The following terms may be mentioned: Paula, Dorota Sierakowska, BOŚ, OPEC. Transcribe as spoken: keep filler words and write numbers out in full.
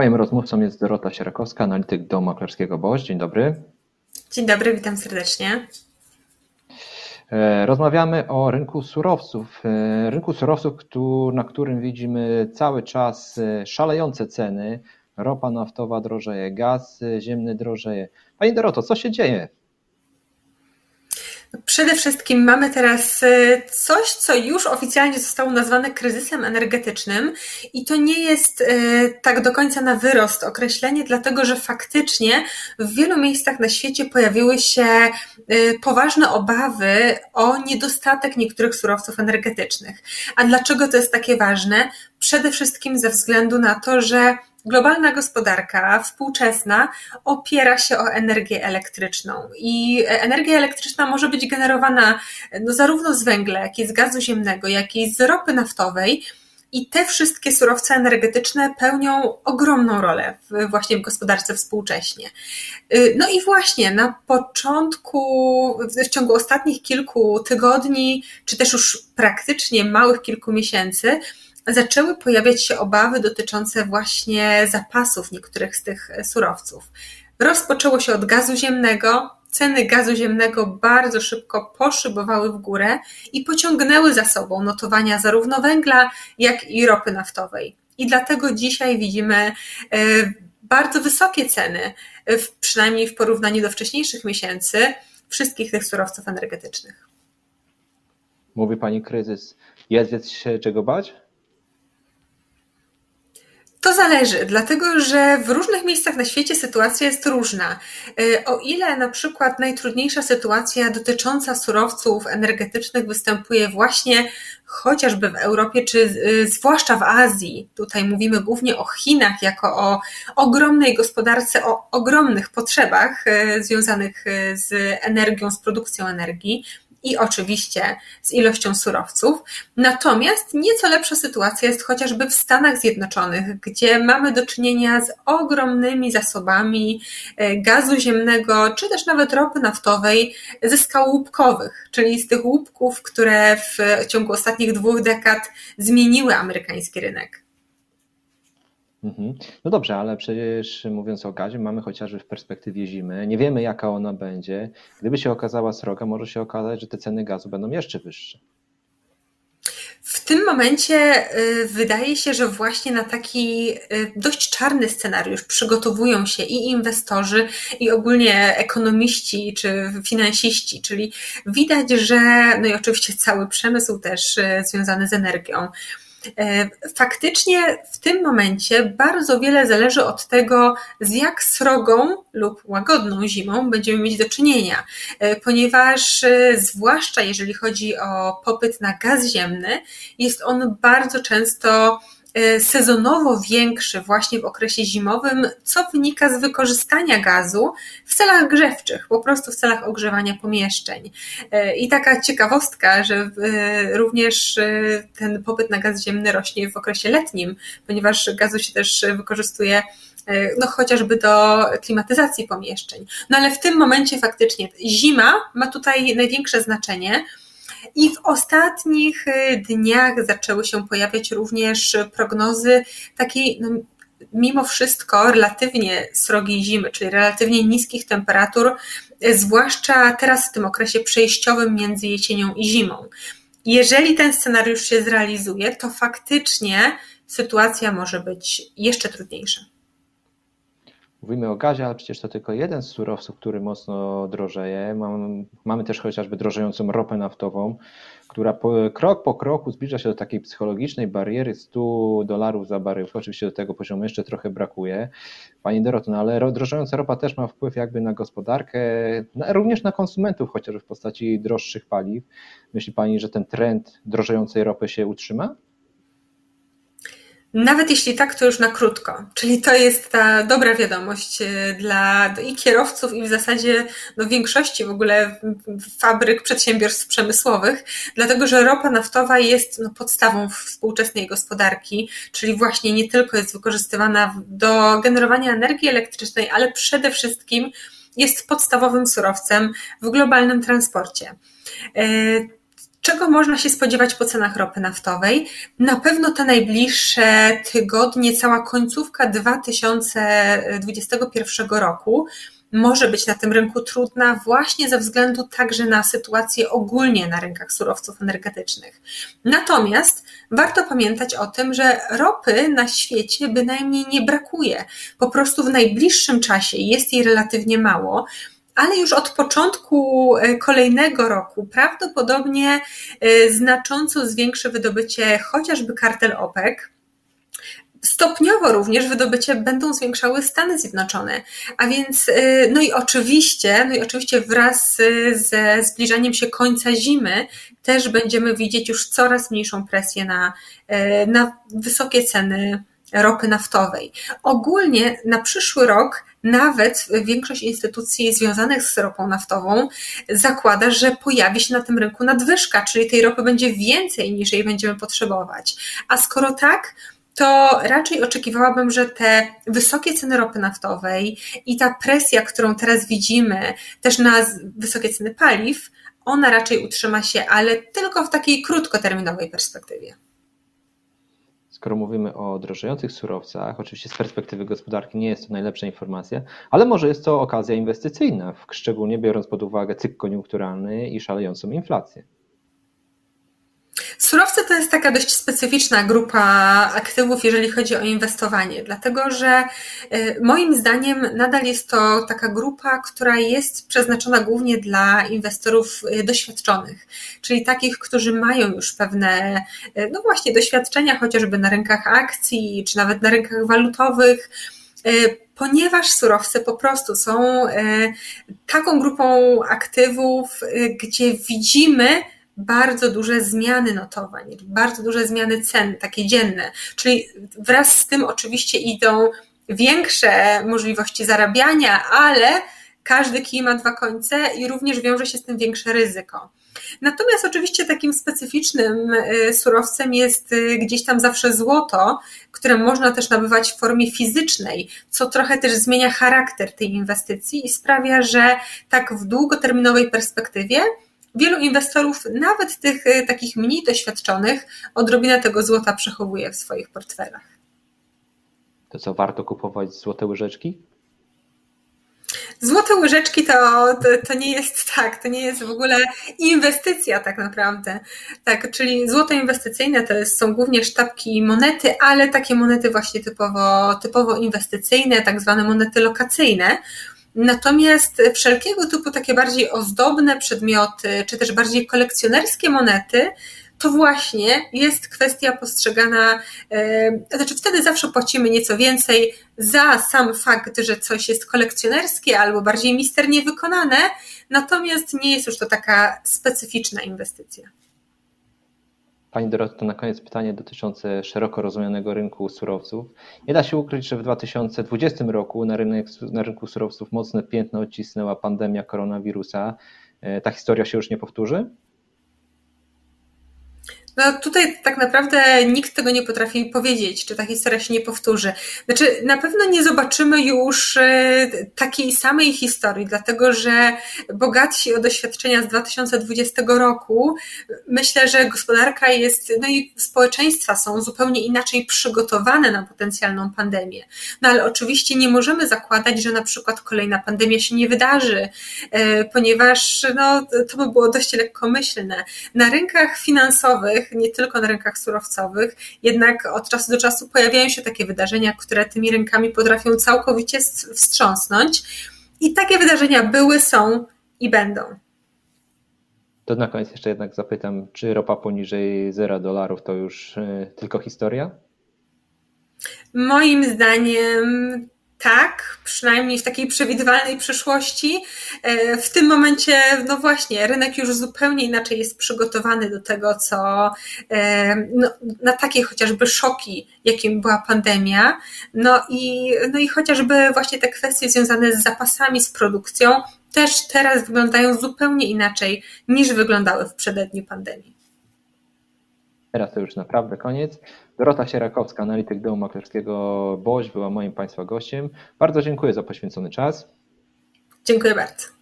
Moim rozmówcą jest Dorota Sierakowska, analityk domu maklerskiego BOŚ. Dzień dobry. Dzień dobry, witam serdecznie. Rozmawiamy o rynku surowców. Rynku surowców, na którym widzimy cały czas szalejące ceny. Ropa naftowa drożeje, gaz ziemny drożeje. Pani Doroto, co się dzieje? Przede wszystkim mamy teraz coś, co już oficjalnie zostało nazwane kryzysem energetycznym i to nie jest tak do końca na wyrost określenie, dlatego że faktycznie w wielu miejscach na świecie pojawiły się poważne obawy o niedostatek niektórych surowców energetycznych. A dlaczego to jest takie ważne? Przede wszystkim ze względu na to, że globalna gospodarka współczesna opiera się o energię elektryczną i energia elektryczna może być generowana no, zarówno z węgla, jak i z gazu ziemnego, jak i z ropy naftowej i te wszystkie surowce energetyczne pełnią ogromną rolę w, właśnie w gospodarce współcześnie. No i właśnie na początku, w ciągu ostatnich kilku tygodni, czy też już praktycznie małych kilku miesięcy, zaczęły pojawiać się obawy dotyczące właśnie zapasów niektórych z tych surowców. Rozpoczęło się od gazu ziemnego, ceny gazu ziemnego bardzo szybko poszybowały w górę i pociągnęły za sobą notowania zarówno węgla, jak i ropy naftowej. I dlatego dzisiaj widzimy bardzo wysokie ceny, przynajmniej w porównaniu do wcześniejszych miesięcy, wszystkich tych surowców energetycznych. Mówi Pani kryzys. Jest się czego bać? To zależy, dlatego że w różnych miejscach na świecie sytuacja jest różna. O ile na przykład najtrudniejsza sytuacja dotycząca surowców energetycznych występuje właśnie chociażby w Europie, czy zwłaszcza w Azji, tutaj mówimy głównie o Chinach jako o ogromnej gospodarce, o ogromnych potrzebach związanych z energią, z produkcją energii, i oczywiście z ilością surowców. Natomiast nieco lepsza sytuacja jest chociażby w Stanach Zjednoczonych, gdzie mamy do czynienia z ogromnymi zasobami gazu ziemnego, czy też nawet ropy naftowej ze skał łupkowych, czyli z tych łupków, które w ciągu ostatnich dwóch dekad zmieniły amerykański rynek. No dobrze, ale przecież mówiąc o gazie, mamy chociażby w perspektywie zimy, nie wiemy jaka ona będzie. Gdyby się okazała sroga, może się okazać, że te ceny gazu będą jeszcze wyższe. W tym momencie wydaje się, że właśnie na taki dość czarny scenariusz przygotowują się i inwestorzy, i ogólnie ekonomiści czy finansiści, czyli widać, że no i oczywiście cały przemysł też związany z energią. Faktycznie w tym momencie bardzo wiele zależy od tego, z jak srogą lub łagodną zimą będziemy mieć do czynienia, ponieważ zwłaszcza jeżeli chodzi o popyt na gaz ziemny, jest on bardzo często sezonowo większy właśnie w okresie zimowym, co wynika z wykorzystania gazu w celach grzewczych, po prostu w celach ogrzewania pomieszczeń. I taka ciekawostka, że również ten popyt na gaz ziemny rośnie w okresie letnim, ponieważ gazu się też wykorzystuje no chociażby do klimatyzacji pomieszczeń. No ale w tym momencie faktycznie zima ma tutaj największe znaczenie. I w ostatnich dniach zaczęły się pojawiać również prognozy takiej, no, mimo wszystko relatywnie srogiej zimy, czyli relatywnie niskich temperatur, zwłaszcza teraz w tym okresie przejściowym między jesienią i zimą. Jeżeli ten scenariusz się zrealizuje, to faktycznie sytuacja może być jeszcze trudniejsza. Mówimy o gazie, ale przecież to tylko jeden z surowców, który mocno drożeje. Mamy, mamy też chociażby drożejącą ropę naftową, która po, krok po kroku zbliża się do takiej psychologicznej bariery sto dolarów za baryłkę. Oczywiście do tego poziomu jeszcze trochę brakuje. Pani Doroto, no ale drożejąca ropa też ma wpływ jakby na gospodarkę, na, również na konsumentów, chociażby w postaci droższych paliw. Myśli Pani, że ten trend drożejącej ropy się utrzyma? Nawet jeśli tak, to już na krótko, czyli to jest ta dobra wiadomość dla i kierowców i w zasadzie no, większości w ogóle fabryk, przedsiębiorstw przemysłowych, dlatego że ropa naftowa jest no, podstawą współczesnej gospodarki, czyli właśnie nie tylko jest wykorzystywana do generowania energii elektrycznej, ale przede wszystkim jest podstawowym surowcem w globalnym transporcie. Czego można się spodziewać po cenach ropy naftowej? Na pewno te najbliższe tygodnie, cała końcówka dwa tysiące dwudziestego pierwszego roku może być na tym rynku trudna właśnie ze względu także na sytuację ogólnie na rynkach surowców energetycznych. Natomiast warto pamiętać o tym, że ropy na świecie bynajmniej nie brakuje. Po prostu w najbliższym czasie jest jej relatywnie mało, ale już od początku kolejnego roku prawdopodobnie znacząco zwiększy wydobycie chociażby kartel OPEC. Stopniowo również wydobycie będą zwiększały Stany Zjednoczone, a więc no i oczywiście, no i oczywiście wraz ze zbliżaniem się końca zimy też będziemy widzieć już coraz mniejszą presję na, na wysokie ceny ropy naftowej. Ogólnie na przyszły rok nawet większość instytucji związanych z ropą naftową zakłada, że pojawi się na tym rynku nadwyżka, czyli tej ropy będzie więcej niż jej będziemy potrzebować. A skoro tak, to raczej oczekiwałabym, że te wysokie ceny ropy naftowej i ta presja, którą teraz widzimy też na wysokie ceny paliw, ona raczej utrzyma się, ale tylko w takiej krótkoterminowej perspektywie. Skoro mówimy o drożejących surowcach, oczywiście z perspektywy gospodarki nie jest to najlepsza informacja, ale może jest to okazja inwestycyjna, szczególnie biorąc pod uwagę cykl koniunkturalny i szalejącą inflację. Surowce to jest taka dość specyficzna grupa aktywów, jeżeli chodzi o inwestowanie, dlatego że moim zdaniem nadal jest to taka grupa, która jest przeznaczona głównie dla inwestorów doświadczonych, czyli takich, którzy mają już pewne, no właśnie, doświadczenia chociażby na rynkach akcji czy nawet na rynkach walutowych, ponieważ surowce po prostu są taką grupą aktywów, gdzie widzimy bardzo duże zmiany notowań, bardzo duże zmiany cen, takie dzienne, czyli wraz z tym oczywiście idą większe możliwości zarabiania, ale każdy kij ma dwa końce i również wiąże się z tym większe ryzyko. Natomiast oczywiście takim specyficznym surowcem jest gdzieś tam zawsze złoto, które można też nabywać w formie fizycznej, co trochę też zmienia charakter tej inwestycji i sprawia, że tak w długoterminowej perspektywie wielu inwestorów, nawet tych takich mniej doświadczonych, odrobinę tego złota przechowuje w swoich portfelach. To co, warto kupować złote łyżeczki? Złote łyżeczki to, to, to nie jest tak, to nie jest w ogóle inwestycja tak naprawdę. Tak, czyli złoto inwestycyjne to jest, są głównie sztabki i monety, ale takie monety właśnie typowo, typowo inwestycyjne, tak zwane monety lokacyjne. Natomiast wszelkiego typu takie bardziej ozdobne przedmioty, czy też bardziej kolekcjonerskie monety, to właśnie jest kwestia postrzegana, to znaczy wtedy zawsze płacimy nieco więcej za sam fakt, że coś jest kolekcjonerskie albo bardziej misternie wykonane, natomiast nie jest już to taka specyficzna inwestycja. Pani Doroto, na koniec pytanie dotyczące szeroko rozumianego rynku surowców. Nie da się ukryć, że w dwa tysiące dwudziestym roku na, rynek, na rynku surowców mocne piętno odcisnęła pandemia koronawirusa. Ta historia się już nie powtórzy? No tutaj tak naprawdę nikt tego nie potrafi powiedzieć, czy ta historia się nie powtórzy. Znaczy na pewno nie zobaczymy już takiej samej historii, dlatego że bogatsi o doświadczenia z dwa tysiące dwudziestego roku, myślę, że gospodarka jest, no i społeczeństwa są zupełnie inaczej przygotowane na potencjalną pandemię. No ale oczywiście nie możemy zakładać, że na przykład kolejna pandemia się nie wydarzy, ponieważ no, to by było dość lekkomyślne. Na rynkach finansowych, nie tylko na rynkach surowcowych, jednak od czasu do czasu pojawiają się takie wydarzenia, które tymi rynkami potrafią całkowicie wstrząsnąć i takie wydarzenia były, są i będą. To na koniec jeszcze jednak zapytam, czy ropa poniżej zera dolarów to już tylko historia? Moim zdaniem tak, przynajmniej w takiej przewidywalnej przyszłości. W tym momencie, no właśnie, rynek już zupełnie inaczej jest przygotowany do tego, co no, na takie chociażby szoki, jakim była pandemia. No i, no i chociażby właśnie te kwestie związane z zapasami, z produkcją też teraz wyglądają zupełnie inaczej niż wyglądały w przededniu pandemii. Teraz to już naprawdę koniec. Dorota Sierakowska, analityk domu maklerskiego BOŚ, była moim Państwa gościem. Bardzo dziękuję za poświęcony czas. Dziękuję bardzo.